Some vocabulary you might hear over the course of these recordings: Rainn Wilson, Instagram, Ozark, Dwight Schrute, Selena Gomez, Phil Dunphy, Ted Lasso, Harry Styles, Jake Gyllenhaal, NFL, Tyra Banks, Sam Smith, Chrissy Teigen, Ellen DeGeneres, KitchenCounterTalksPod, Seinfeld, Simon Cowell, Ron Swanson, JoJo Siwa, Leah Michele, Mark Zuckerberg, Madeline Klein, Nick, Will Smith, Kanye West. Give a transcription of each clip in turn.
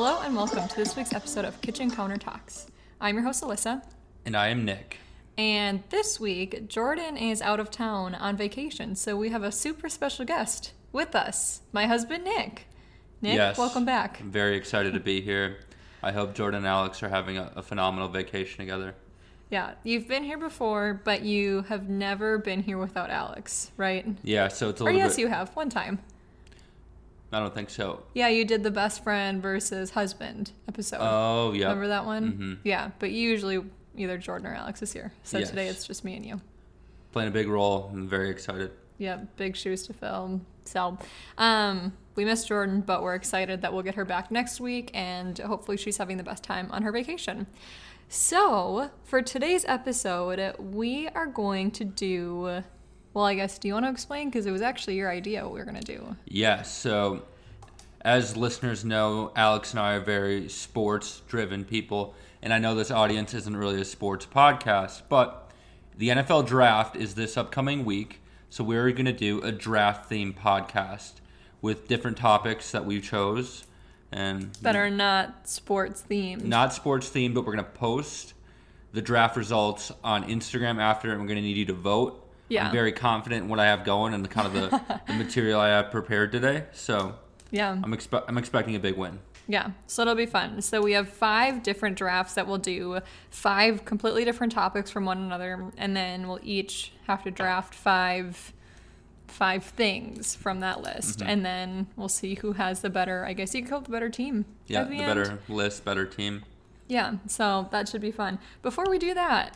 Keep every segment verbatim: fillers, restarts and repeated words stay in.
Hello and welcome to this week's episode of Kitchen Counter Talks. I'm your host, Alyssa. And I am Nick. And this week, Jordan is out of town on vacation, so we have a super special guest with us, my husband, Nick. Nick, yes, welcome back. I'm very excited to be here. I hope Jordan and Alex are having a, a phenomenal vacation together. Yeah, you've been here before, but you have never been here without Alex, right? Yeah, so it's a or little yes, bit... Or yes, you have, one time. I don't think so. Yeah, you did the best friend versus husband episode. Oh, yeah. Remember that one? Mm-hmm. Yeah, but usually either Jordan or Alex is here. So yes. Today it's just me and you. Playing a big role. I'm very excited. Yeah, big shoes to fill. So um, we miss Jordan, but we're excited that we'll get her back next week, and hopefully she's having the best time on her vacation. So for today's episode, we are going to do... Well, I guess, do you want to explain? Because it was actually your idea what we were going to do. Yeah, so as listeners know, Alex and I are very sports-driven people. And I know this audience isn't really a sports podcast, but the N F L draft is this upcoming week. So we're going to do a draft-themed podcast with different topics that we chose. and That are not sports-themed. Not sports-themed, but we're going to post the draft results on Instagram after, and we're going to need you to vote. Yeah. I'm very confident in what I have going and the kind of the, the material I have prepared today. So yeah, I'm expe- I'm expecting a big win. Yeah, so it'll be fun. So we have five different drafts that we'll do, five completely different topics from one another, and then we'll each have to draft five five things from that list. Mm-hmm. And then we'll see who has the better, I guess you could call it the better team. Yeah, the, the better list, better team. Yeah, so that should be fun. Before we do that,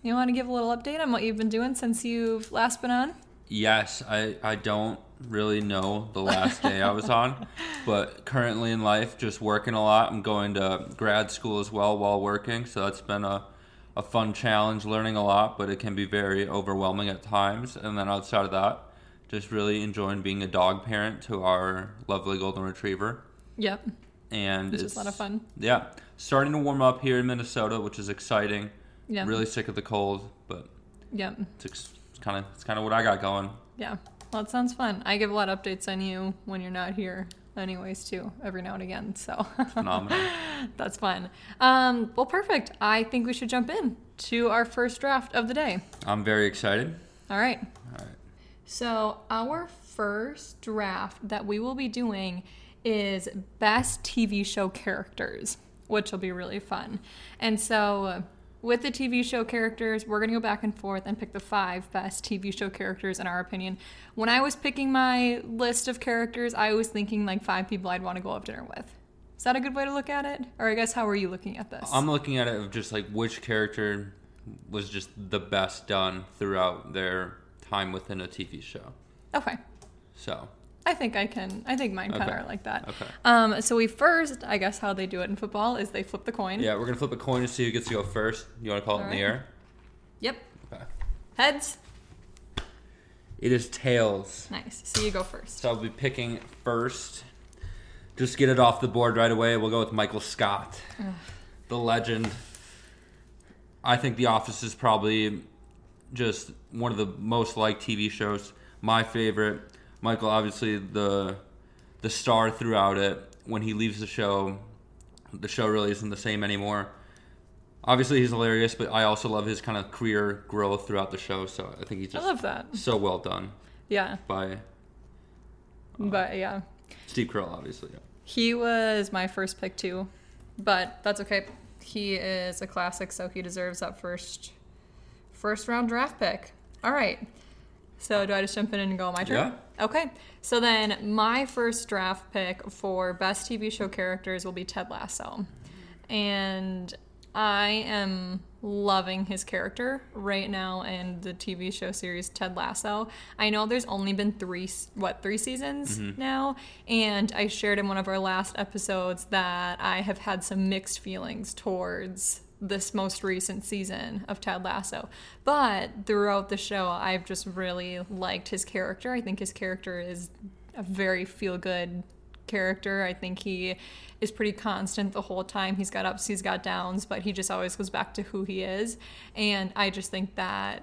you want to give a little update on what you've been doing since you've last been on? Yes, I, I don't really know the last day I was on, but currently in life, just working a lot. I'm going to grad school as well while working, so that's been a, a fun challenge, learning a lot, but it can be very overwhelming at times. And then outside of that, just really enjoying being a dog parent to our lovely golden retriever. Yep, and it's, it's a lot of fun. Yeah, starting to warm up here in Minnesota, which is exciting. Yeah. Really sick of the cold, but yeah, it's kind of it's kind of what I got going. Yeah, well, it sounds fun. I give a lot of updates on you when you're not here, anyways, too, every now and again. So phenomenal. That's fun. Um, well, perfect. I think we should jump in to our first draft of the day. I'm very excited. All right. All right. So our first draft that we will be doing is best T V show characters, which will be really fun, and so. With the T V show characters, we're going to go back and forth and pick the five best T V show characters in our opinion. When I was picking my list of characters, I was thinking like five people I'd want to go have dinner with. Is that a good way to look at it? Or I guess, how are you looking at this? I'm looking at it of just like which character was just the best done throughout their time within a T V show. Okay. So... I think I can. I think mine kind of okay. are like that. Okay. Um, so we first, I guess how they do it in football is they flip the coin. Yeah, we're going to flip a coin to see who gets to go first. You want to call All it right. in the air? Yep. Okay. Heads. It is tails. Nice. So you go first. So I'll be picking first. Just get it off the board right away. We'll go with Michael Scott. Ugh. The legend. I think The Office is probably just one of the most liked T V shows. My favorite. Michael, obviously, the the star throughout it. When he leaves the show, the show really isn't the same anymore. Obviously, he's hilarious, but I also love his kind of career growth throughout the show. So I think he's just I love that. So well done. Yeah. By, uh, but, yeah. Steve Carell, obviously. Yeah. He was my first pick, too. But that's okay. He is a classic, so he deserves that first first round draft pick. All right. So do I just jump in and go my turn? Yeah. Okay. So then my first draft pick for best T V show characters will be Ted Lasso. And I am loving his character right now in the T V show series Ted Lasso. I know there's only been three, what, three seasons mm-hmm. now? And I shared in one of our last episodes that I have had some mixed feelings towards this most recent season of Ted Lasso. But throughout the show, I've just really liked his character. I think his character is a very feel-good character. I think he is pretty constant the whole time. He's got ups, he's got downs, but he just always goes back to who he is. And I just think that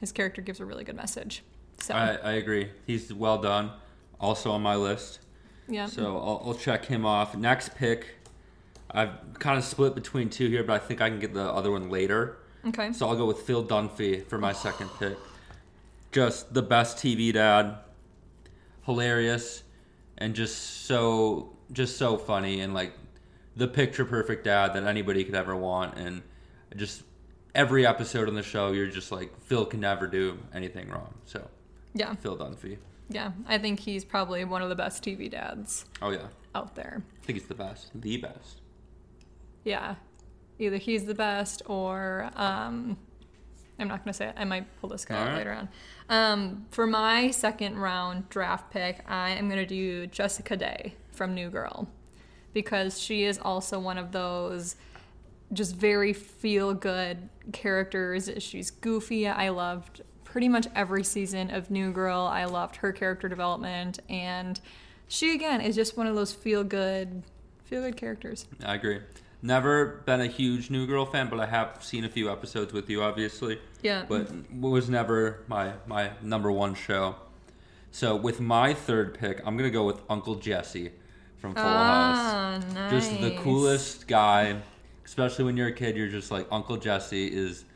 his character gives a really good message. So I, I agree. He's well done. Also on my list. Yeah. So I'll, I'll check him off. Next pick, I've kind of split between two here, but I think I can get the other one later. Okay. So I'll go with Phil Dunphy for my second pick. Just the best T V dad, hilarious, and just so just so funny, and like the picture perfect dad that anybody could ever want. And just every episode on the show, you're just like, Phil can never do anything wrong. So yeah, Phil Dunphy. Yeah, I think he's probably one of the best T V dads. Oh yeah, out there. I think he's the best, the best. Yeah, either he's the best or um, I'm not gonna say it. I might pull this guy All out right. later on. Um, for my second round draft pick, I am gonna do Jessica Day from New Girl, because she is also one of those just very feel-good characters. She's goofy. I loved pretty much every season of New Girl. I loved her character development, and she again is just one of those feel-good, feel-good characters. I agree. Never been a huge New Girl fan, but I have seen a few episodes with you, obviously. Yeah. But it was never my my number one show. So with my third pick, I'm gonna go with Uncle Jesse from Full oh, House. Nice. Just the coolest guy. Especially when you're a kid, you're just like, Uncle Jesse is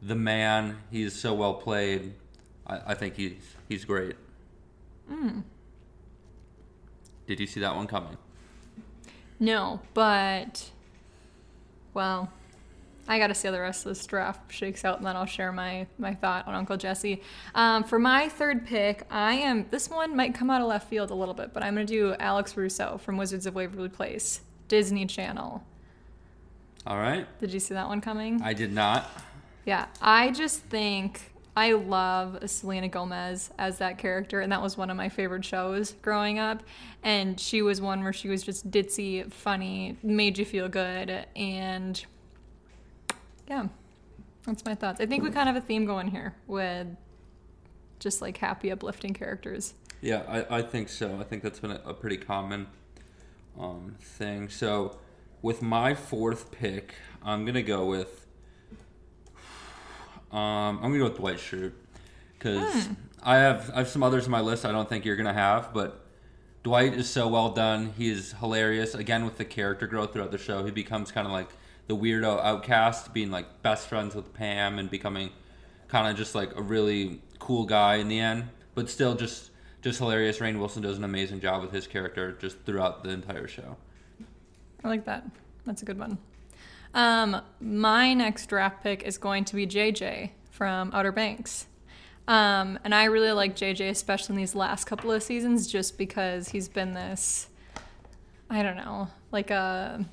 the man. He's so well played. I, I think he's he's great. Mm. Did you see that one coming? No, but well, I gotta see how the rest of this draft shakes out, and then I'll share my, my thought on Uncle Jesse. Um, for my third pick, I am this one might come out of left field a little bit, but I'm gonna do Alex Russo from Wizards of Waverly Place, Disney Channel. All right. Did you see that one coming? I did not. Yeah, I just think I love Selena Gomez as that character, and that was one of my favorite shows growing up. And she was one where she was just ditzy, funny, made you feel good, and yeah, that's my thoughts. I think we kind of have a theme going here with just like happy, uplifting characters. Yeah, I, I think so. I think that's been a, a pretty common um, thing. So with my fourth pick, I'm going to go with um, I'm going to go with Dwight Schrute, because hmm. I have I have some others on my list I don't think you're going to have, but Dwight is so well done. He is hilarious. Again, with the character growth throughout the show, he becomes kind of like the weirdo outcast, being like best friends with Pam and becoming kind of just like a really cool guy in the end, but still just, just hilarious. Rainn Wilson does an amazing job with his character just throughout the entire show. I like that. That's a good one. Um, my next draft pick is going to be J J from Outer Banks. Um, and I really like J J, especially in these last couple of seasons, just because he's been this, I don't know, like a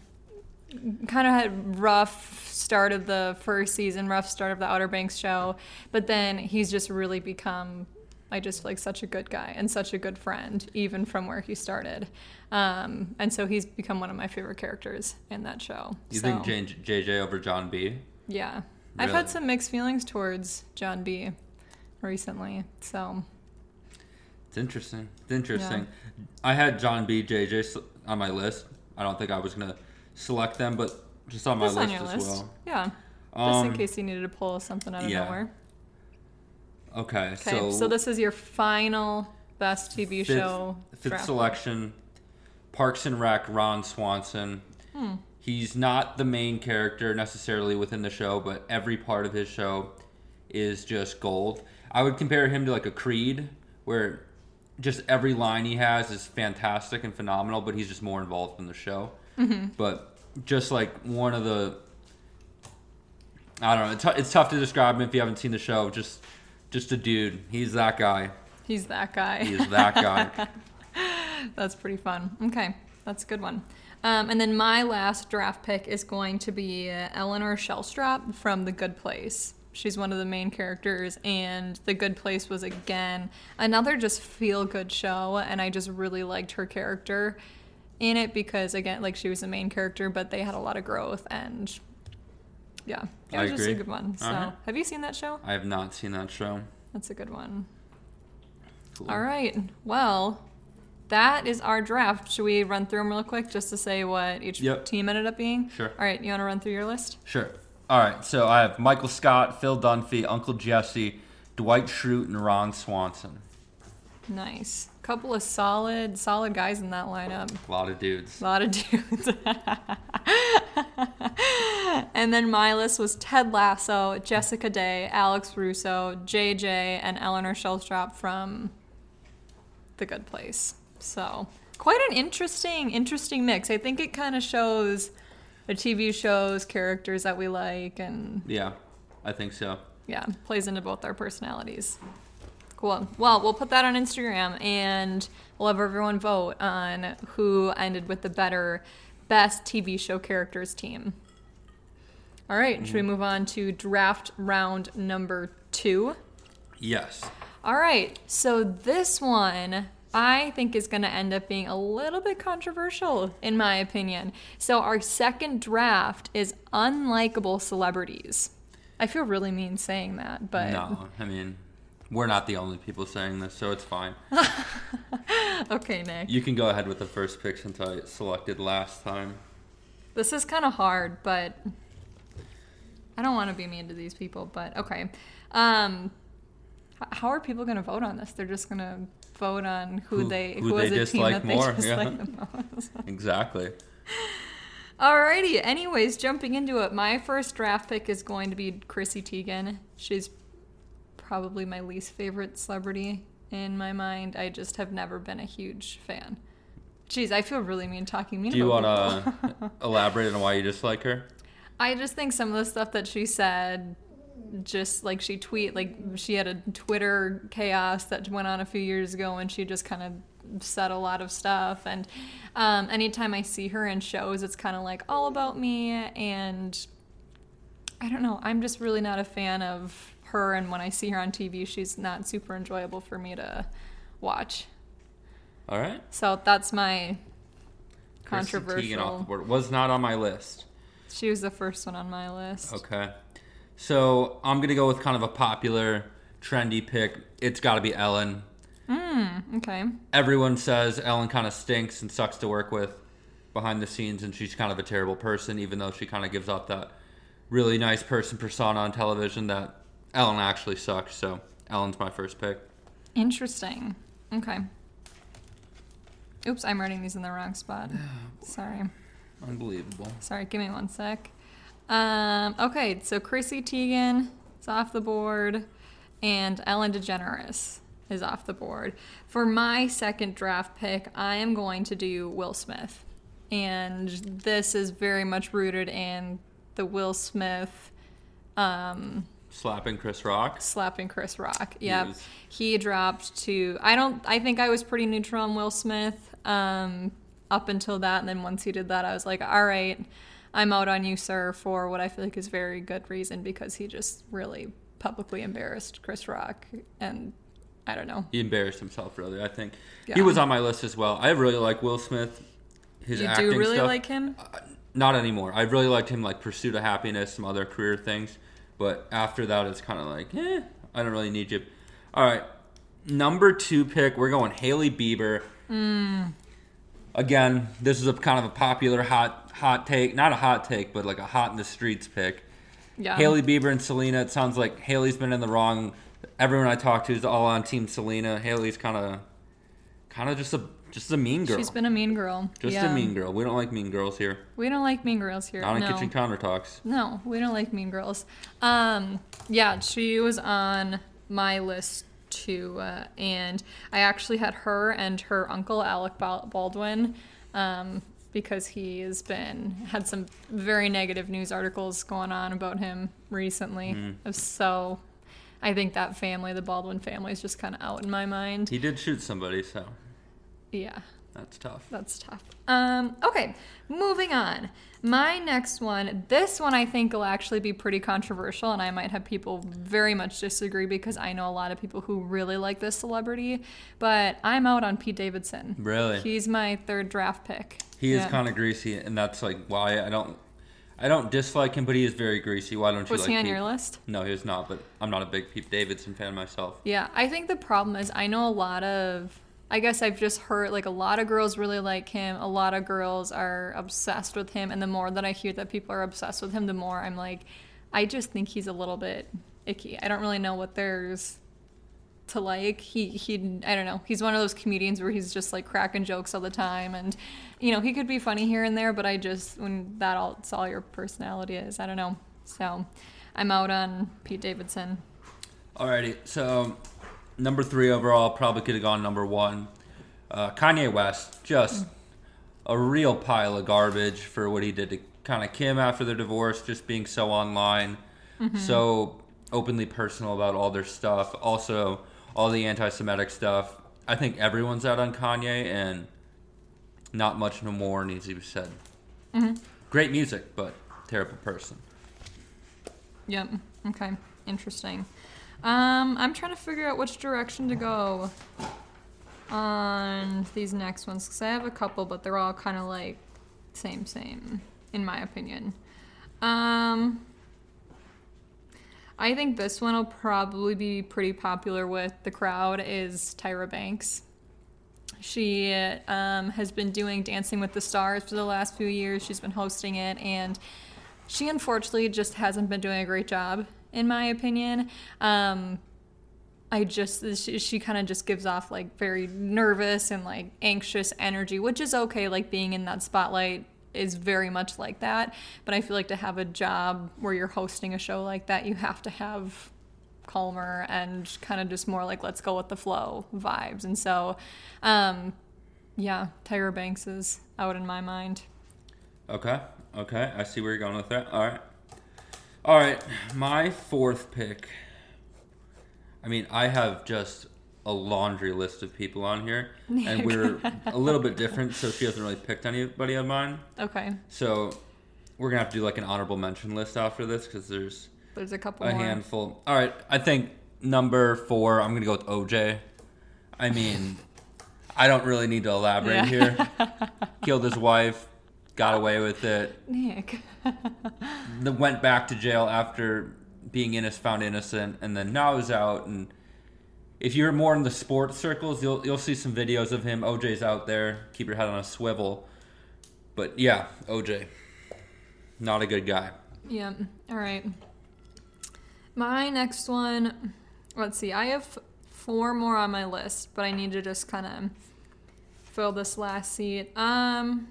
kind of had rough start of the first season, rough start of the Outer Banks show. But then he's just really become, I just feel like, such a good guy and such a good friend, even from where he started. Um, and so he's become one of my favorite characters in that show. You so. think J- JJ over John B? Yeah. Really? I've had some mixed feelings towards John B recently, so. It's interesting. It's interesting. Yeah. I had John B, J J on my list. I don't think I was going to select them, but just on my list, on your list as well. Yeah. Um, just in case you needed to pull something out of yeah. nowhere. Okay, okay, so so this is your final best T V fifth, show. Fifth draft. Selection, Parks and Rec, Ron Swanson. Hmm. He's not the main character necessarily within the show, but every part of his show is just gold. I would compare him to like a Creed, where just every line he has is fantastic and phenomenal, but he's just more involved in the show. Mm-hmm. But just like one of the, I don't know, it's, t- it's tough to describe him if you haven't seen the show, just... Just a dude. He's that guy. He's that guy. He's that guy. That's pretty fun. Okay. That's a good one. Um, and then my last draft pick is going to be uh, Eleanor Shellstrop from The Good Place. She's one of the main characters, and The Good Place was, again, another just feel-good show, and I just really liked her character in it because, again, like she was the main character, but they had a lot of growth, and... Yeah, it was I just agree. a good one. So, uh-huh. Have you seen that show? I have not seen that show. That's a good one. Cool. All right. Well, that is our draft. Should we run through them real quick just to say what each yep. team ended up being? Sure. All right. You want to run through your list? Sure. All right. So I have Michael Scott, Phil Dunphy, Uncle Jesse, Dwight Schrute, and Ron Swanson. Nice. Couple of solid, solid guys in that lineup. A lot of dudes. A lot of dudes. And then my list was Ted Lasso, Jessica Day, Alex Russo, J J, and Eleanor Shellstrop from The Good Place. So quite an interesting, interesting mix. I think it kind of shows the T V shows, characters that we like, and yeah, I think so. Yeah, plays into both our personalities. Cool. Well, we'll put that on Instagram, and we'll have everyone vote on who ended with the better, best T V show characters team. All right, mm-hmm. Should we move on to draft round number two? Yes. All right, so this one I think is going to end up being a little bit controversial, in my opinion. So our second draft is unlikable celebrities. I feel really mean saying that, but... No, I mean... We're not the only people saying this, so it's fine. Okay, Nick. You can go ahead with the first pick since I selected last time. This is kind of hard, but I don't want to be mean to these people, but okay. Um, how are people going to vote on this? They're just going to vote on who, who they who, who they dislike more. They dislike yeah. the most. Exactly. Alrighty. Anyways, jumping into it, my first draft pick is going to be Chrissy Teigen. She's probably my least favorite celebrity in my mind. I just have never been a huge fan. Jeez, I feel really mean talking mean about. Do you want to elaborate on why you dislike her? I just think some of the stuff that she said, just like she tweet, like she had a Twitter chaos that went on a few years ago, and she just kind of said a lot of stuff, and um, anytime I see her in shows, it's kind of like all about me, and I don't know, I'm just really not a fan of her, and when I see her on T V, she's not super enjoyable for me to watch. All right. So that's my controversial. Chrissy Teigen off the board. Was not on my list. She was the first one on my list. Okay. So I'm going to go with kind of a popular, trendy pick. It's got to be Ellen. Mm, okay. Everyone says Ellen kind of stinks and sucks to work with behind the scenes, and she's kind of a terrible person, even though she kind of gives off that really nice person persona on television that Ellen actually sucks, so Ellen's my first pick. Interesting. Okay. Oops, I'm writing these in the wrong spot. Sorry. Unbelievable. Sorry, give me one sec. Um, okay, so Chrissy Teigen is off the board, and Ellen DeGeneres is off the board. For my second draft pick, I am going to do Will Smith. And this is very much rooted in the Will Smith... Um, Slapping Chris Rock. Slapping Chris Rock. Yep. Yes. He dropped to, I don't, I think I was pretty neutral on Will Smith um, up until that. And then once he did that, I was like, all right, I'm out on you, sir, for what I feel like is very good reason, because he just really publicly embarrassed Chris Rock. And I don't know. He embarrassed himself, really, I think. Yeah. He was on my list as well. I really like Will Smith. His you acting do really stuff. Like him? Uh, not anymore. I really liked him, like Pursuit of Happiness, some other career things. But after that, it's kind of like, eh, I don't really need you. All right, number two pick, we're going Hailey Bieber. Mm. Again, this is a kind of a popular hot hot take. Not a hot take, but like a hot in the streets pick. Yeah. Hailey Bieber and Selena, it sounds like Hailey's been in the wrong. Everyone I talk to is all on Team Selena. Hailey's kind of kind of just a just a mean girl. She's been a mean girl. Just yeah. a mean girl. We don't like mean girls here. We don't like mean girls here. Not on no. Kitchen Counter Talks. No, we don't like mean girls. Um, yeah, she was on my list too, uh, and I actually had her and her uncle Alec Baldwin, um, because he has been had some very negative news articles going on about him recently. Mm. So I think that family, the Baldwin family, is just kind of out in my mind. He did shoot somebody, so. Yeah. That's tough. That's tough. Um, okay, moving on. My next one, this one I think will actually be pretty controversial, and I might have people very much disagree because I know a lot of people who really like this celebrity, but I'm out on Pete Davidson. Really? He's my third draft pick. He yeah. is kind of greasy, and that's like why I don't I don't dislike him, but he is very greasy. Why don't you was like Was he on Pete? Your list? No, he was not, but I'm not a big Pete Davidson fan myself. Yeah, I think the problem is I know a lot of... I guess I've just heard, like, a lot of girls really like him. A lot of girls are obsessed with him. And the more that I hear that people are obsessed with him, the more I'm like, I just think he's a little bit icky. I don't really know what there's to like. He, he, I don't know. He's one of those comedians where he's just like cracking jokes all the time, and you know, he could be funny here and there, but I just, when that all, it's all your personality is, I don't know. So I'm out on Pete Davidson. Alrighty, so number three overall, probably could have gone number one. Uh, Kanye West, just a real pile of garbage for what he did to kind of Kim after their divorce, just being so online, mm-hmm. so openly personal about all their stuff. Also, all the anti-Semitic stuff. I think everyone's out on Kanye, and not much no more needs to be said. Mm-hmm. Great music, but terrible person. Yep, okay, interesting. Um, I'm trying to figure out which direction to go on these next ones, because I have a couple, but they're all kind of like same, same, in my opinion. Um, I think this one will probably be pretty popular with the crowd, is Tyra Banks. She um, has been doing Dancing with the Stars for the last few years. She's been hosting it, and she unfortunately just hasn't been doing a great job, in my opinion. Um, I just, she, she kind of just gives off like very nervous and like anxious energy, which is okay. Like being in that spotlight is very much like that. But I feel like to have a job where you're hosting a show like that, you have to have calmer and kind of just more like, let's go with the flow vibes. And so, um, yeah, Tyra Banks is out in my mind. Okay. Okay. I see where you're going with that. All right. All right, my fourth pick. I mean, I have just a laundry list of people on here, and we're a little bit different, so she hasn't really picked anybody of mine. Okay. So we're going to have to do like an honorable mention list after this, because there's, there's a couple, a more. handful. All right, I think number four, I'm going to go with O J. I mean, I don't really need to elaborate yeah. here. Killed his wife. Got away with it. Nick. Went back to jail after being innocent, found innocent, and then now is out. And if you're more in the sports circles, you'll you'll see some videos of him. O J's out there. Keep your head on a swivel. But yeah, O J. Not a good guy. Yeah. All right. My next one. Let's see. I have four more on my list, but I need to just kind of fill this last seat. Um...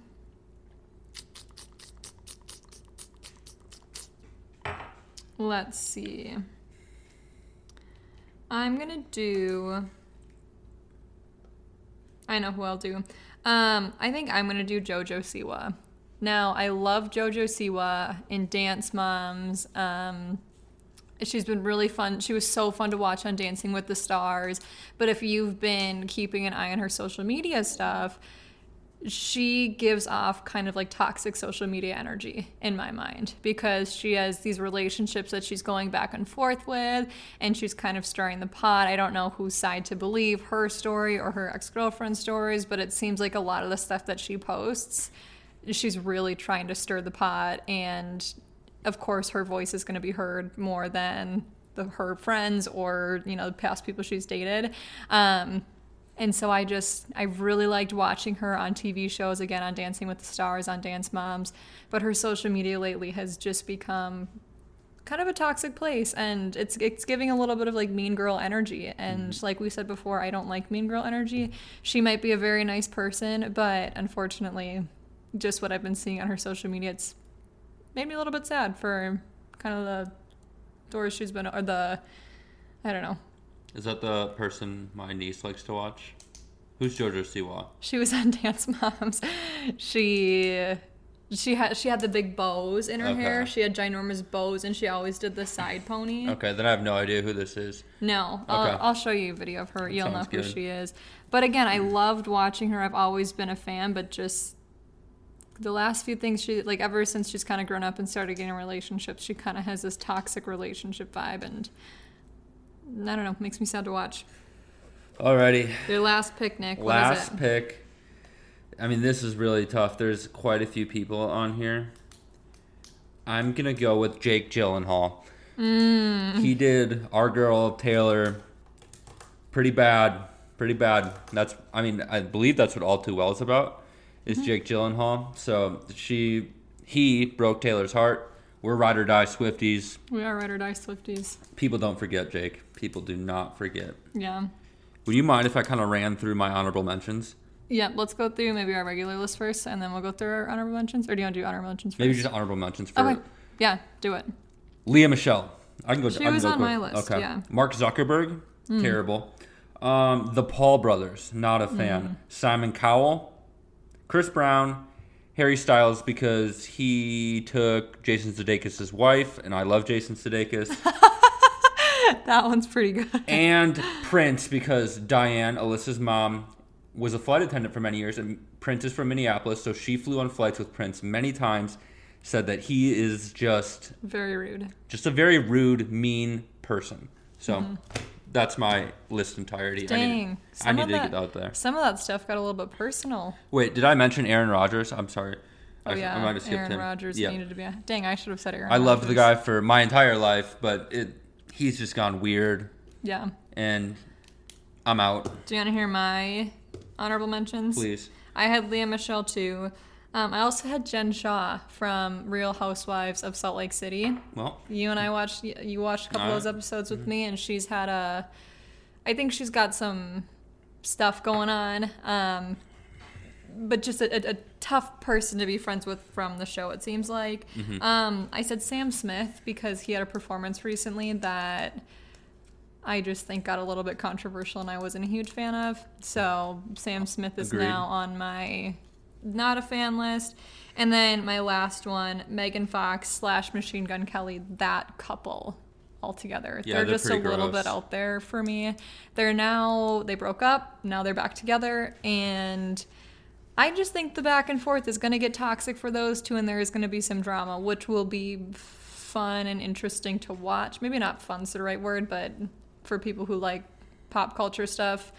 Let's see. I'm going to do... I know who I'll do. Um, I think I'm going to do JoJo Siwa. Now, I love JoJo Siwa in Dance Moms. Um, she's been really fun. She was so fun to watch on Dancing with the Stars. But if you've been keeping an eye on her social media stuff, she gives off kind of like toxic social media energy in my mind, because she has these relationships that she's going back and forth with, and she's kind of stirring the pot. I don't know whose side to believe, her story or her ex-girlfriend's stories, but it seems like a lot of the stuff that she posts, she's really trying to stir the pot. And of course her voice is going to be heard more than the, her friends or, you know, the past people she's dated. Um, And so I just, I really liked watching her on T V shows, again, on Dancing with the Stars, on Dance Moms. But her social media lately has just become kind of a toxic place. And it's it's giving a little bit of, like, mean girl energy. And mm-hmm. like we said before, I don't like mean girl energy. She might be a very nice person, but unfortunately, just what I've been seeing on her social media, it's made me a little bit sad for kind of the doors she's been, or the, I don't know. Is that the person my niece likes to watch? Who's JoJo Siwa? She was on Dance Moms. She she had she had the big bows in her okay. hair. She had ginormous bows, and she always did the side pony. Okay, then I have no idea who this is. No. Okay. I'll, I'll show you a video of her. That You'll know who good. she is. But again, I loved watching her. I've always been a fan, but just the last few things, she like ever since she's kind of grown up and started getting relationships, she kind of has this toxic relationship vibe, and I don't know. Makes me sad to watch. Alrighty. Your last pick, Nick. What last is it? pick. I mean, this is really tough. There's quite a few people on here. I'm going to go with Jake Gyllenhaal. Mm. He did our girl, Taylor, pretty bad. Pretty bad. That's. I mean, I believe that's what All Too Well is about, is mm-hmm. Jake Gyllenhaal. So she, he broke Taylor's heart, We're ride or die Swifties. We are ride or die Swifties. People don't forget, Jake. People do not forget. Yeah. Would you mind if I kind of ran through my honorable mentions? Yeah, let's go through maybe our regular list first, and then we'll go through our honorable mentions. Or do you want to do honorable mentions first? Maybe just honorable mentions first. Okay. Yeah, do it. Leah Michele. I can go. She I can was go on quick. my list. Okay. Yeah. Mark Zuckerberg. Mm. Terrible. Um, the Paul brothers. Not a fan. Mm. Simon Cowell. Chris Brown. Harry Styles, because he took Jason Sudeikis' wife, and I love Jason Sudeikis. That one's pretty good. And Prince, because Diane, Alyssa's mom, was a flight attendant for many years, and Prince is from Minneapolis, so she flew on flights with Prince many times, said that he is just... Very rude. Just a very rude, mean person. So... Mm-hmm. That's my list entirety. Dang. I need, to, I need that, to get out there. Some of that stuff got a little bit personal. Wait, did I mention Aaron Rodgers? I'm sorry. Oh, I, yeah. I might have skipped Aaron him. Rodgers yeah. needed to be a... Dang, I should have said Aaron I Rodgers. loved the guy for my entire life, but it he's just gone weird. Yeah. And I'm out. Do you want to hear my honorable mentions? Please. I had Leah Michele, too. Um, I also had Jen Shaw from Real Housewives of Salt Lake City. Well, you and I watched you watched a couple uh, of those episodes with mm-hmm. me, and she's had a, I think she's got some stuff going on, um, but just a, a, a tough person to be friends with from the show, it seems like. Mm-hmm. Um, I said Sam Smith because he had a performance recently that I just think got a little bit controversial, and I wasn't a huge fan of. So Sam Smith is Agreed. now on my not a fan list. And then my last one, Megan Fox slash Machine Gun Kelly, that couple altogether. Yeah, they're, they're just a gross. little bit out there for me. They're now, they broke up, now they're back together. And I just think the back and forth is going to get toxic for those two, and there is going to be some drama, which will be fun and interesting to watch. Maybe not fun's the right word, but for people who like pop culture stuff,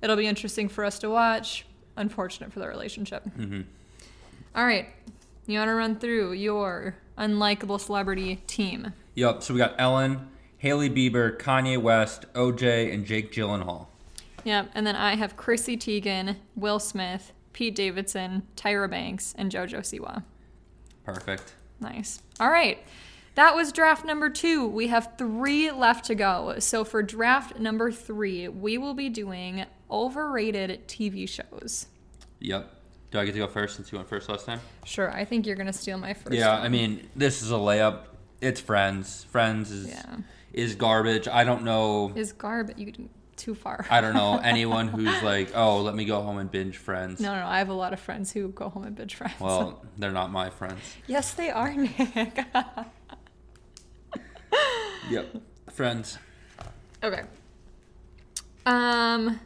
it'll be interesting for us to watch. Unfortunate for the relationship. Mm-hmm. All right. You want to run through your unlikable celebrity team? Yep. So we got Ellen, Hailey Bieber, Kanye West, O J, and Jake Gyllenhaal. Yep. And then I have Chrissy Teigen, Will Smith, Pete Davidson, Tyra Banks, and JoJo Siwa. Perfect. Nice. All right. That was draft number two. We have three left to go. So for draft number three, we will be doing overrated T V shows. Yep. Do I get to go first since you went first last time? Sure. I think you're going to steal my first Yeah, one. I mean, this is a layup. It's Friends. Friends is yeah. is garbage. I don't know. Is garbage. You too far. I don't know. Anyone who's like, oh, let me go home and binge Friends. No, no, no. I have a lot of friends who go home and binge Friends. Well, they're not my friends. Yes, they are, Nick. Yep. Friends. Okay. Um,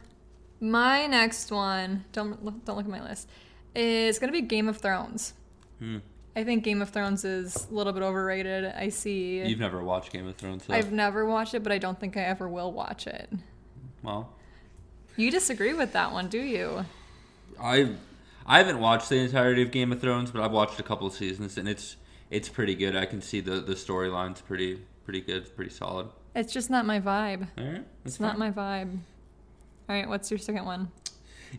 my next one, don't look, don't look at my list, is going to be Game of Thrones. Hmm. I think Game of Thrones is a little bit overrated. I see. You've never watched Game of Thrones, though. I've never watched it, but I don't think I ever will watch it. Well. You disagree with that one, do you? I I haven't watched the entirety of Game of Thrones, but I've watched a couple of seasons, and it's it's pretty good. I can see the, the storylines pretty... Pretty good, pretty solid. It's just not my vibe. All right, it's fine. Not my vibe. All right, what's your second one?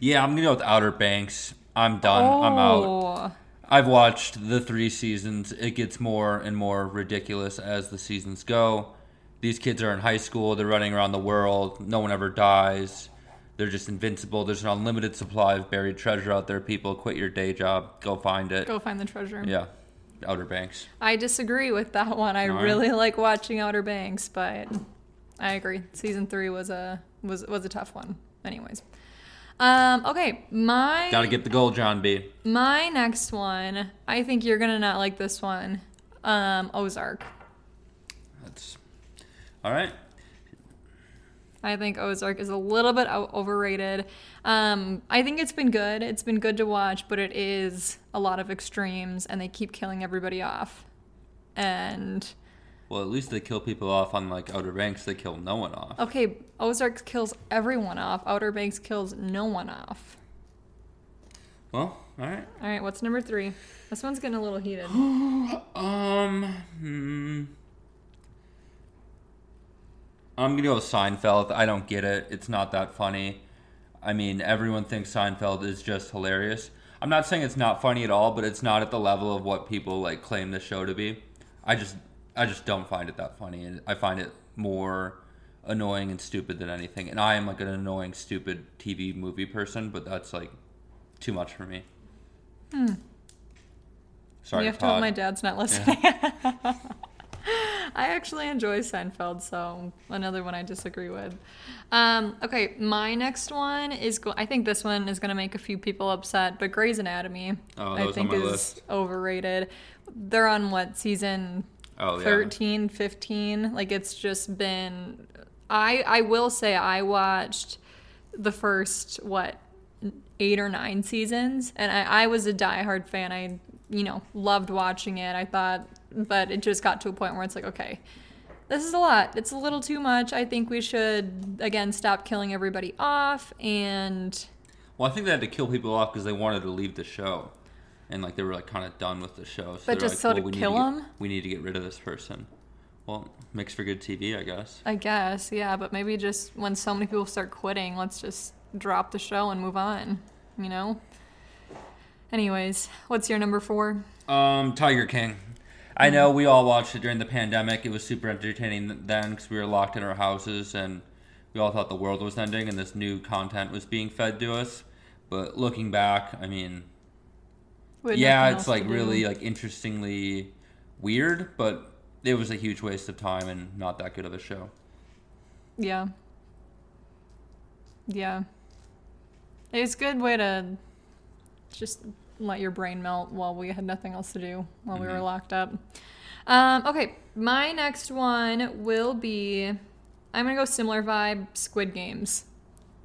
Yeah, I'm going to go with Outer Banks. I'm done. Oh. I'm out. I've watched the three seasons. It gets more and more ridiculous as the seasons go. These kids are in high school. They're running around the world. No one ever dies. They're just invincible. There's an unlimited supply of buried treasure out there. People, quit your day job. Go find it. Go find the treasure. Yeah. Outer Banks. I disagree with that one. I right. really like watching Outer Banks, but I agree. Season three was a was was a tough one. Anyways, um, okay, my gotta get the goal, John B. My next one, I think you're gonna not like this one. Um, Ozark. That's all right. I think Ozark is a little bit overrated. Um, I think it's been good. It's been good to watch, but it is a lot of extremes, and they keep killing everybody off. And well, at least they kill people off on, like, Outer Banks. They kill no one off. Okay, Ozark kills everyone off. Outer Banks kills no one off. Well, all right. All right, what's number three? This one's getting a little heated. um... Hmm. I'm going to go with Seinfeld. I don't get it. It's not that funny. I mean, everyone thinks Seinfeld is just hilarious. I'm not saying it's not funny at all, but it's not at the level of what people, like, claim the show to be. I just I just don't find it that funny, and I find it more annoying and stupid than anything. And I am like an annoying, stupid T V movie person, but that's like too much for me. Hmm. Sorry, you have Todd. To hope my dad's not listening. Yeah. I actually enjoy Seinfeld, so another one I disagree with. Um, okay, my next one is, go- I think this one is going to make a few people upset, but Grey's Anatomy, oh, I think, is list. Overrated. They're on, what, season oh, thirteen, yeah. fifteen? Like, it's just been, I, I will say I watched the first, what, eight or nine seasons, and I, I was a diehard fan. I, you know, loved watching it. I thought... But it just got to a point where it's like, okay, this is a lot. It's a little too much. I think we should, again, stop killing everybody off. And well, I think they had to kill people off because they wanted to leave the show. And, like, they were, like, kind of done with the show. So but just like, so well, to kill them? Get, we need to get rid of this person. Well, makes for good T V, I guess. I guess, yeah. But maybe just when so many people start quitting, let's just drop the show and move on, you know? Anyways, what's your number four? Um, Tiger King. I know we all watched it during the pandemic. It was super entertaining then because we were locked in our houses and we all thought the world was ending and this new content was being fed to us. But looking back, I mean, Wouldn't yeah, it's like really do. like interestingly weird, but it was a huge waste of time and not that good of a show. Yeah. Yeah. It's a good way to just... let your brain melt while we had nothing else to do while mm-hmm. we were locked up. Um, okay, my next one will be, I'm going to go similar vibe, Squid Games.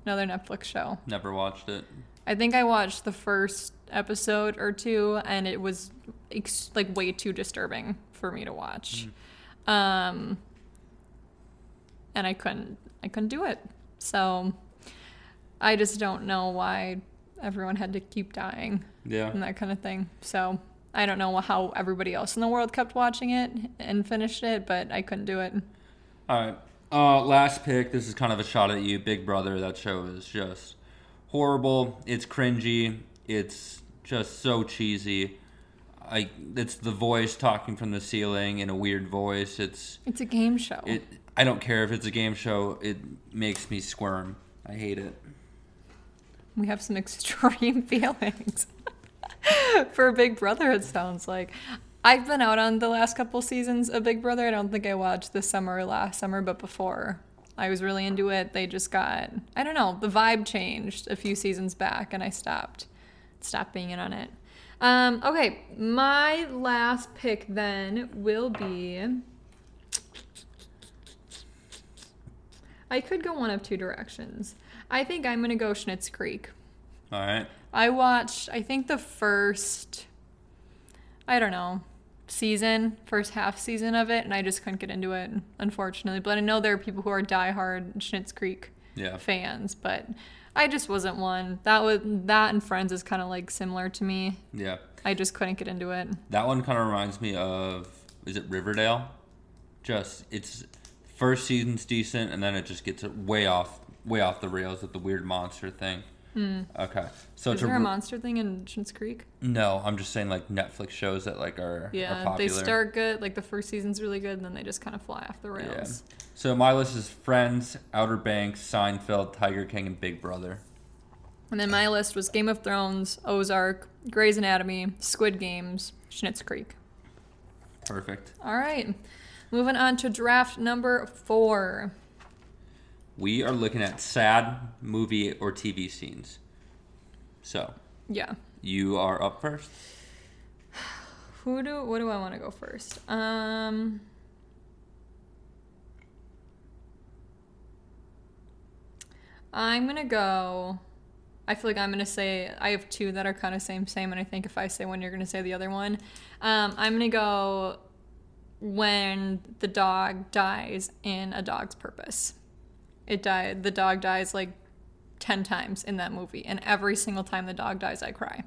Another Netflix show. Never watched it. I think I watched the first episode or two, and it was ex- like way too disturbing for me to watch. Mm. Um, and I couldn't, I couldn't do it. So I just don't know why everyone had to keep dying. Yeah. And that kind of thing. So I don't know how everybody else in the world kept watching it and finished it, but I couldn't do it. All right. Uh, last pick. This is kind of a shot at you. Big Brother. That show is just horrible. It's cringy. It's just so cheesy. I. It's the voice talking from the ceiling in a weird voice. It's. It's a game show. It. I don't care if it's a game show. It makes me squirm. I hate it. We have some extreme feelings for Big Brother, it sounds like. I've been out on the last couple seasons of Big Brother. I don't think I watched this summer or last summer, but before I was really into it. They just got, I don't know, the vibe changed a few seasons back, and I stopped, stopped being in on it. Um, okay, my last pick then will be... I could go one of two directions. I think I'm going to go Schitt's Creek. All right. I watched, I think the first, I don't know, season, first half season of it, and I just couldn't get into it, unfortunately. But I know there are people who are diehard Schitt's Creek yeah. fans, but I just wasn't one. That was, that and Friends is kind of like similar to me. Yeah. I just couldn't get into it. That one kind of reminds me of, is it Riverdale? Just, it's, first season's decent, and then it just gets way off. Way off the rails with the weird monster thing. Mm. Okay, so is there a monster thing in Schitt's Creek? No, I'm just saying like Netflix shows that like are yeah are popular. They start good, like the first season's really good, and then they just kind of fly off the rails. Yeah. So my list is Friends, Outer Banks, Seinfeld, Tiger King, and Big Brother. And then my list was Game of Thrones, Ozark, Grey's Anatomy, Squid Games, Schitt's Creek. Perfect. All right, moving on to draft number four. We are looking at sad movie or T V scenes. So, yeah, you are up first. Who do? What do I want to go first? Um, I'm gonna go. I feel like I'm gonna say I have two that are kind of same same, and I think if I say one, you're gonna say the other one. Um, I'm gonna go when the dog dies in A Dog's Purpose. It died. The dog dies like ten times in that movie, and every single time the dog dies, I cry.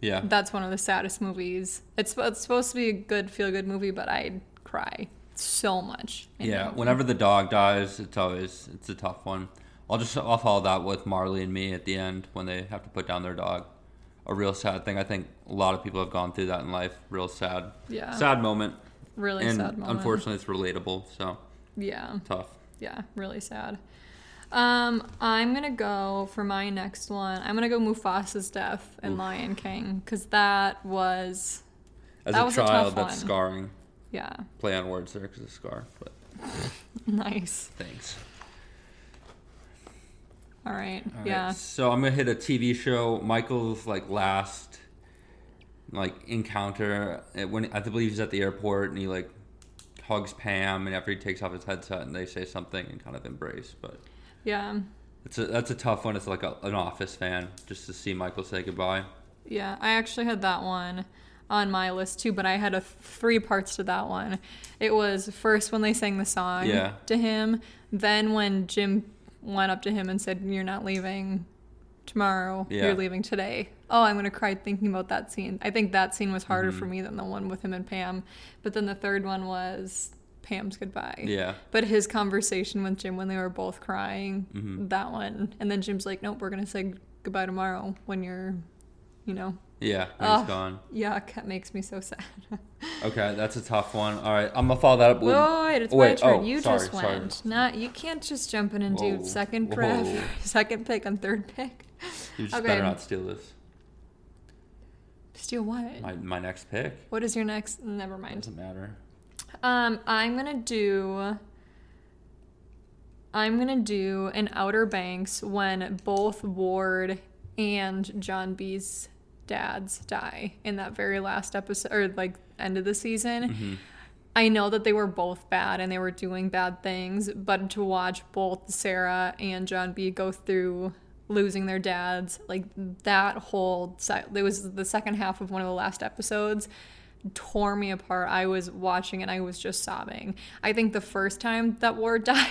Yeah, that's one of the saddest movies. It's, it's supposed to be a good feel-good movie, but I cry so much. Yeah, whenever the dog dies, it's always it's a tough one. I'll just I'll follow that with Marley and Me at the end when they have to put down their dog. A real sad thing. I think a lot of people have gone through that in life. Real sad. Yeah. Sad moment. Really and sad moment. Unfortunately, it's relatable, so. Yeah. Tough. Yeah, really sad. Um, I'm going to go for my next one. I'm going to go Mufasa's death in Oof. Lion King, because that was As that a was child, a tough that's one. Scarring. Yeah. Play on words there, because it's scar. But. Nice. Thanks. All right. All right. Yeah. So I'm going to hit a T V show. Michael's, like, last... like encounter when I believe he's at the airport and he like hugs Pam, and after he takes off his headset and they say something and kind of embrace. But yeah, it's a, that's a tough one. It's like a, an Office fan just to see Michael say goodbye. Yeah, I actually had that one on my list too, but I had a three parts to that one. It was first when they sang the song yeah. to him, then when Jim went up to him and said, "You're not leaving tomorrow. Yeah. You're leaving today." Oh, I'm going to cry thinking about that scene. I think that scene was harder mm-hmm. for me than the one with him and Pam. But then the third one was Pam's goodbye. Yeah. But his conversation with Jim when they were both crying, mm-hmm. that one. And then Jim's like, nope, we're going to say goodbye tomorrow when you're, you know. Yeah, when oh, he's gone. Yuck, that makes me so sad. Okay, that's a tough one. All right, I'm going to follow that up. With... Wait, it's oh, wait, my turn. Oh, you sorry, just went. Sorry. Not, you can't just jump in and Whoa. do second prep, second pick and third pick. You just okay. better not steal this. Steal what? My my next pick. What is your next? Never mind. Doesn't matter. Um, I'm gonna do. I'm gonna do an Outer Banks when both Ward and John B's dads die in that very last episode, or like end of the season. Mm-hmm. I know that they were both bad and they were doing bad things, but to watch both Sarah and John B go through losing their dads, like that whole se- it was the second half of one of the last episodes tore me apart. I was watching and I was just sobbing. I think the first time that Ward died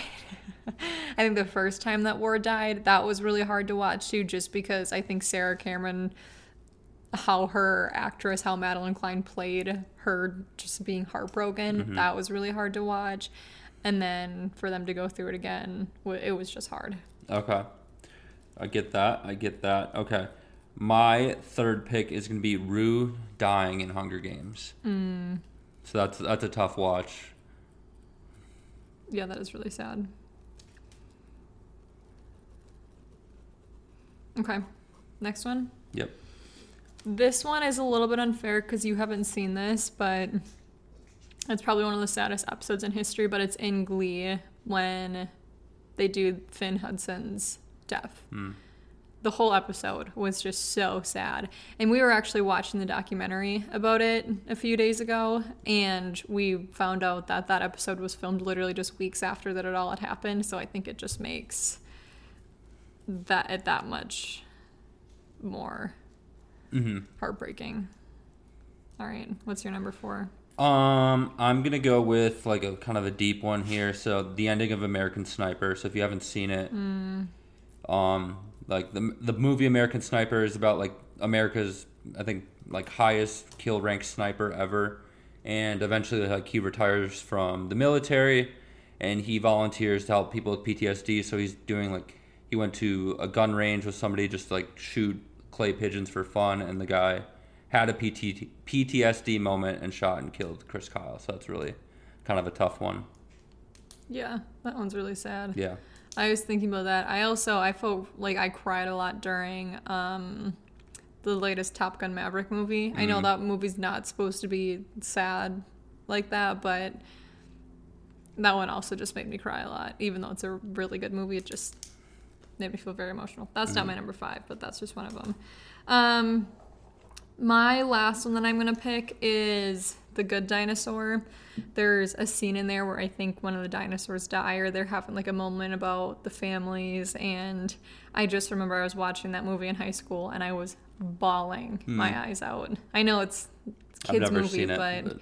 I think the first time that Ward died that was really hard to watch too, just because I think Sarah Cameron, how her actress, how Madeline Klein played her, just being heartbroken, mm-hmm. that was really hard to watch. And then for them to go through it again, it was just hard. Okay, I get that. I get that. Okay. My third pick is going to be Rue dying in Hunger Games. Mm. So that's that's a tough watch. Yeah, that is really sad. Okay. Next one? Yep. This one is a little bit unfair because you haven't seen this, but it's probably one of the saddest episodes in history, but it's in Glee when they do Finn Hudson's death. Mm. The whole episode was just so sad, and we were actually watching the documentary about it a few days ago, and we found out that that episode was filmed literally just weeks after that it all had happened. So I think it just makes that it that much more mm-hmm. heartbreaking. All right, what's your number four? Um, I'm going to go with like a kind of a deep one here. So the ending of American Sniper. So if you haven't seen it, mm. Um, like the the movie American Sniper is about like America's, I think, like highest kill rank sniper ever, and eventually like he retires from the military, and he volunteers to help people with P T S D. So he's doing like he went to a gun range with somebody just to, like shoot clay pigeons for fun, and the guy had a P T- P T S D moment and shot and killed Chris Kyle. So that's really kind of a tough one. Yeah, that one's really sad. Yeah. I was thinking about that. I also, I felt like I cried a lot during um, the latest Top Gun Maverick movie. Mm. I know that movie's not supposed to be sad like that, but that one also just made me cry a lot. Even though it's a really good movie, it just made me feel very emotional. That's mm. not my number five, but that's just one of them. Um, my last one that I'm going to pick is The Good Dinosaur. There's a scene in there where I think one of the dinosaurs die, or they're having like a moment about the families, and I just remember I was watching that movie in high school and I was bawling mm. my eyes out. I know it's a kids movie, it, but, but...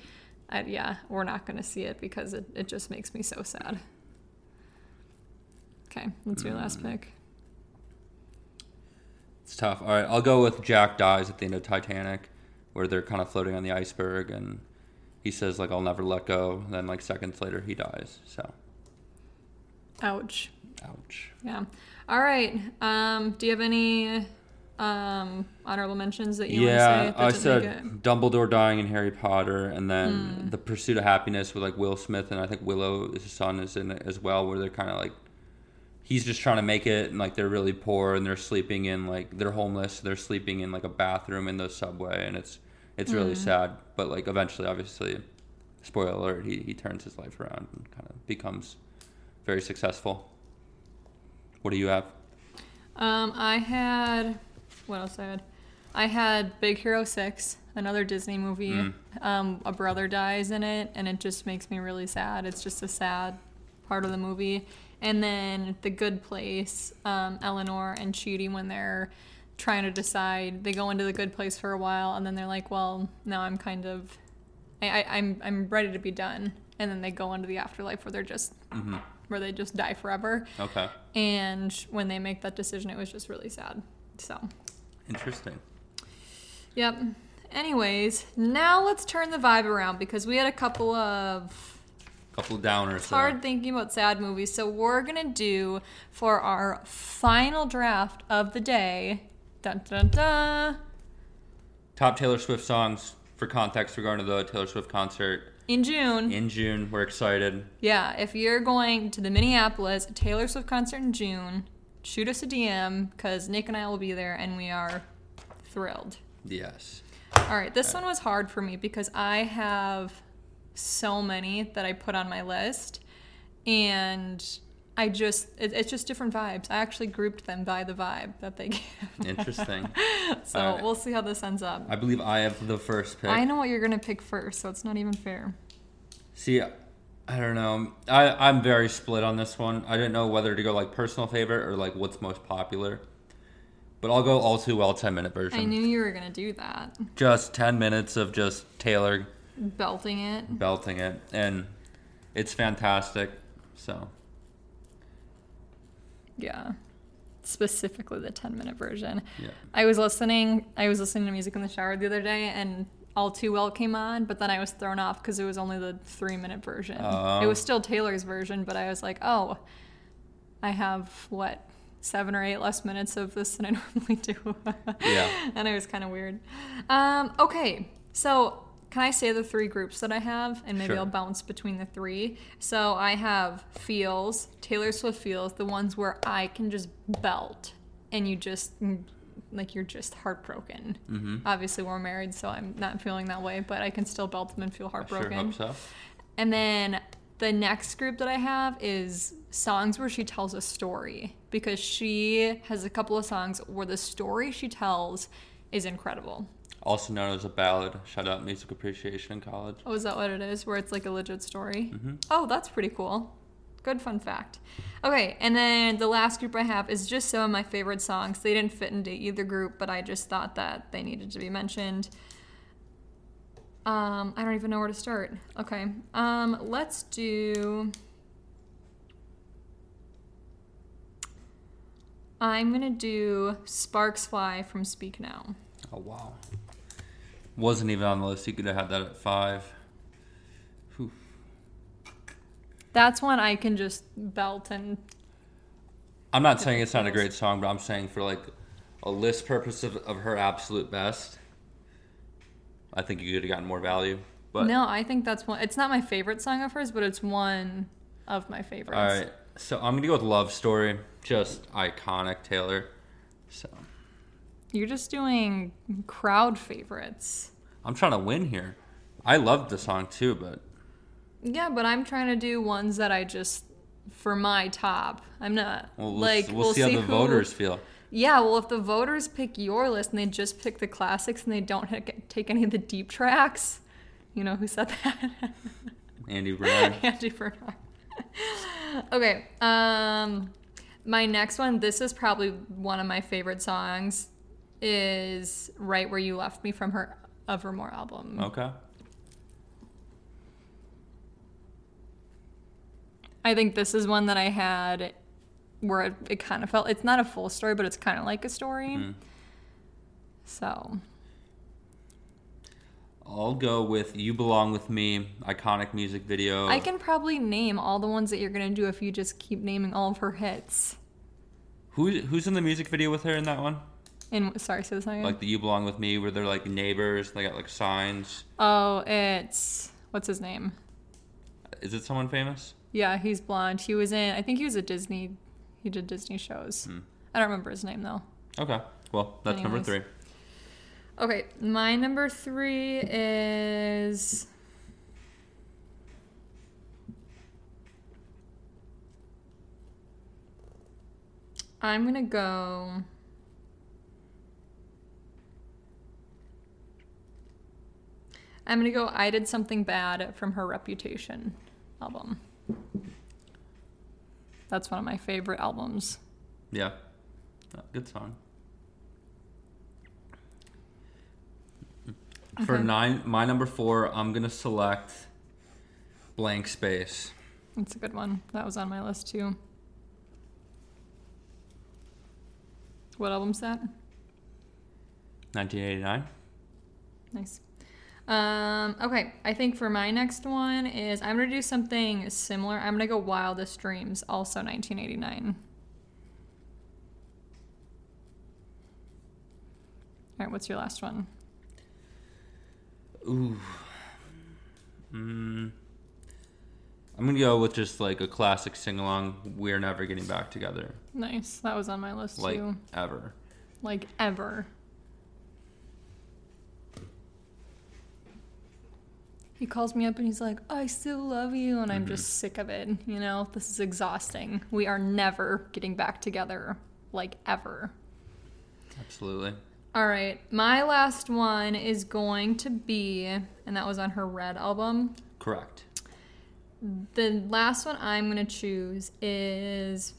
I, yeah, we're not going to see it because it, it just makes me so sad. Okay, what's your mm. last pick? It's tough. All right, I'll go with Jack dies at the end of Titanic, where they're kind of floating on the iceberg and he says, like, I'll never let go. And then, like, seconds later, he dies. So. Ouch. Ouch. Yeah. All right. Um, do you have any um, honorable mentions that you yeah, want to say? Yeah, I said Dumbledore dying in Harry Potter, and then mm. The Pursuit of Happiness with like Will Smith, and I think Willow, his son, is in it as well, where they're kind of like, he's just trying to make it, and like they're really poor, and they're sleeping in like, they're homeless, they're sleeping in like a bathroom in the subway, and it's it's really mm. sad. But like eventually, obviously, spoiler alert, he, he turns his life around and kind of becomes very successful. What do you have? Um, I had, what else I had? I had Big Hero six, another Disney movie. Mm. Um, a brother dies in it, and it just makes me really sad. It's just a sad part of the movie. And then The Good Place, um, Eleanor and Chidi, when they're trying to decide, they go into The Good Place for a while, and then they're like, well, now I'm kind of, I, I, I'm I'm ready to be done. And then they go into the afterlife where they're just, mm-hmm. where they just die forever. Okay. And when they make that decision, it was just really sad. So. Interesting. Yep. Anyways, now let's turn the vibe around, because we had a couple of... couple downers. It's hard so. Thinking about sad movies. So we're going to do, for our final draft of the day, dun, dun, dun, top Taylor Swift songs. For context regarding the Taylor Swift concert. In June. In June. We're excited. Yeah. If you're going to the Minneapolis Taylor Swift concert in June, shoot us a D M, because Nick and I will be there, and we are thrilled. Yes. All right. This okay. one was hard for me, because I have... so many that I put on my list, and I just it, it's just different vibes. I actually grouped them by the vibe that they give. Interesting. So right. We'll see how this ends up. I believe I have the first pick. I know what you're gonna pick first, so it's not even fair. See, I don't know. I I'm very split on this one. I didn't know whether to go like personal favorite or like what's most popular. But I'll go All Too Well ten minute version. I knew you were gonna do that. Just ten minutes of just Taylor. Belting it. Belting it. And it's fantastic. So. Yeah. Specifically the ten minute version. Yeah. I was listening. I was listening to music in the shower the other day, and All Too Well came on, but then I was thrown off because it was only the three minute version. Um, it was still Taylor's version, but I was like, oh, I have what? Seven or eight less minutes of this than I normally do. Yeah. And it was kind of weird. Um, okay. So. Can I say the three groups that I have? And maybe sure. I'll bounce between the three. So I have feels, Taylor Swift feels, the ones where I can just belt. And you just, like, you're just heartbroken. Mm-hmm. Obviously, we're married, so I'm not feeling that way. But I can still belt them and feel heartbroken. I sure hope so. And then the next group that I have is songs where she tells a story. Because she has a couple of songs where the story she tells is incredible. Also known as a ballad. Shout out Music Appreciation in College. Oh, is that what it is? Where it's like a legit story? Mm-hmm. Oh, that's pretty cool. Good fun fact. Okay, and then the last group I have is just some of my favorite songs. They didn't fit into either group, but I just thought that they needed to be mentioned. Um, I don't even know where to start. Okay, um, let's do... I'm going to do Sparks Fly from Speak Now. Oh, wow. Wasn't even on the list. You could have had that at five. Whew. That's one I can just belt and... I'm not saying it's not a great song, but I'm saying for like a list purpose of, of her absolute best, I think you could have gotten more value. But no, I think that's one. It's not my favorite song of hers, but it's one of my favorites. All right. So I'm going to go with Love Story. Just iconic, Taylor. So... You're just doing crowd favorites. I'm trying to win here. I loved the song too, but... Yeah, but I'm trying to do ones that I just... For my top. I'm not... Well, we'll, like, we'll, we'll see, see how the who, voters feel. Yeah, well, if the voters pick your list and they just pick the classics and they don't hit, take any of the deep tracks... You know who said that? Andy Bernard. Andy Bernard. Okay. Um, my next one, this is probably one of my favorite songs... is Right Where You Left Me from her Evermore album. Okay. I think this is one that I had where it, it kind of felt, it's not a full story, but it's kind of like a story. Mm-hmm. So. I'll go with You Belong With Me, iconic music video. I can probably name all the ones that you're going to do if you just keep naming all of her hits. Who, who's in the music video with her in that one? And sorry, say this again. Like the You Belong With Me, where they're like neighbors. They got like signs. Oh, it's what's his name? Is it someone famous? Yeah, he's blonde. He was in. I think he was a Disney. He did Disney shows. Hmm. I don't remember his name though. Okay. Well, that's Anyways. number three. Okay, my number three is I'm gonna go. I'm gonna go I Did Something Bad from her Reputation album. That's one of my favorite albums. Yeah. Good song. Okay. For nine, my number four, I'm going to select Blank Space. That's a good one. That was on my list, too. What album's that? nineteen eighty-nine. Nice. Um, okay, I think for my next one is I'm going to do something similar. I'm going to go Wildest Dreams, also nineteen eighty-nine. All right, what's your last one? Ooh. Mm. I'm going to go with just like a classic sing-along, We're Never Getting Back Together. Nice. That was on my list like, too. Like ever. Like ever. He calls me up and he's like, I still love you. And mm-hmm. I'm just sick of it. You know, this is exhausting. We are never getting back together. Like ever. Absolutely. All right, my last one is going to be, and that was on her Red album. Correct. The last one I'm going to choose is,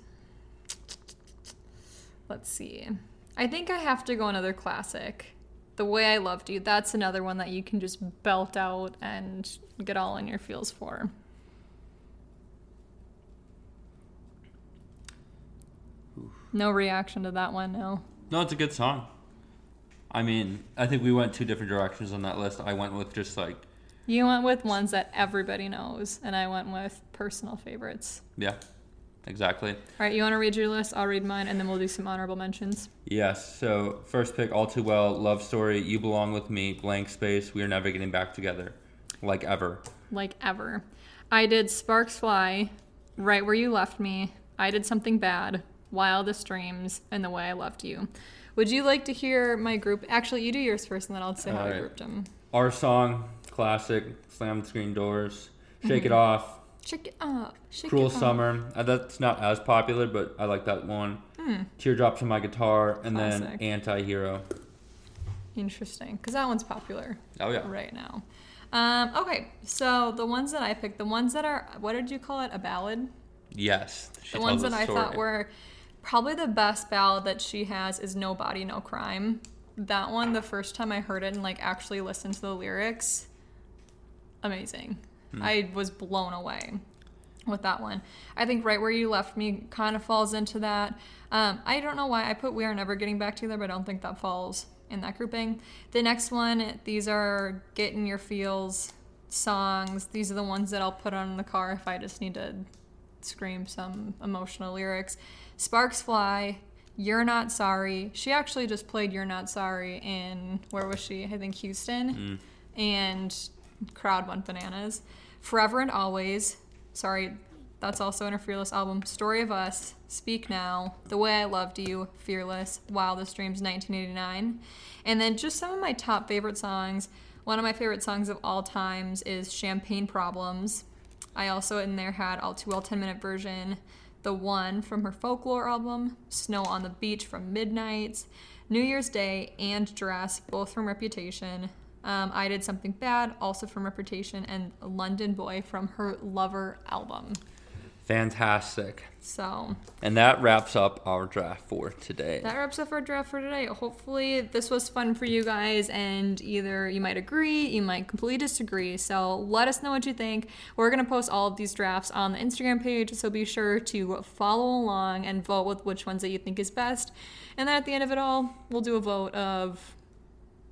let's see. I think I have to go another classic. The Way I Loved You. That's another one that you can just belt out and get all in your feels for. Oof. No reaction to that one, no. No, it's a good song. I mean, I think we went two different directions on that list. I went with just like... You went with ones that everybody knows, and I went with personal favorites. Yeah, exactly. All right, you want to read your list? I'll read mine, and then we'll do some honorable mentions. Yes, so first pick, All Too Well, Love Story, You Belong With Me, Blank Space, We Are Never Getting Back Together. Like ever. Like ever. I did Sparks Fly, Right Where You Left Me, I Did Something Bad, Wildest Dreams, and The Way I Loved You. Would you like to hear my group? Actually, you do yours first, and then I'll say All how right. I grouped them. Our song, classic, Slam the Screen Doors, Shake mm-hmm. It Off. Shake It Up. Shake Cruel it Summer. Up. Uh, that's not as popular, but I like that one. Mm. Teardrops on My Guitar, and classic. Then Anti-Hero. Interesting, because that one's popular oh, yeah. right now. Um, okay, so the ones that I picked, the ones that are, what did you call it, a ballad? Yes. The ones that I thought were... Probably the best ballad that she has is No Body, No Crime. That one, the first time I heard it and, like, actually listened to the lyrics, amazing. Mm. I was blown away with that one. I think Right Where You Left Me kind of falls into that. Um, I don't know why I put We Are Never Getting Back Together, but I don't think that falls in that grouping. The next one, these are Get In Your Feels songs. These are the ones that I'll put on in the car if I just need to scream some emotional lyrics. Sparks Fly, You're Not Sorry. She actually just played You're Not Sorry in, where was she? I think Houston. Mm. And crowd went bananas. Forever and Always. Sorry, that's also in her Fearless album. Story of Us, Speak Now, The Way I Loved You, Fearless, Wildest Dreams, nineteen eighty-nine. And then just some of my top favorite songs. One of my favorite songs of all times is Champagne Problems. I also in there had All Too Well ten-minute version. The One from her Folklore album, Snow on the Beach from Midnights, New Year's Day, and Dress, both from Reputation. Um, I Did Something Bad, also from Reputation, and London Boy from her Lover album. Fantastic. So. And that wraps up our draft for today. That wraps up our draft for today. Hopefully this was fun for you guys, and either you might agree, you might completely disagree. So let us know what you think. We're going to post all of these drafts on the Instagram page, so be sure to follow along and vote with which ones that you think is best. And then at the end of it all, we'll do a vote of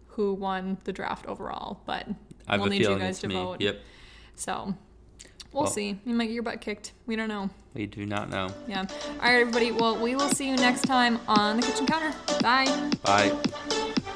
who won the draft overall. But I have we'll a need feeling you guys it's to me. Vote. Yep. So. We'll, well see. You might get your butt kicked. We don't know. We do not know. Yeah. All right, everybody. Well, we will see you next time on The Kitchen Counter. Bye. Bye.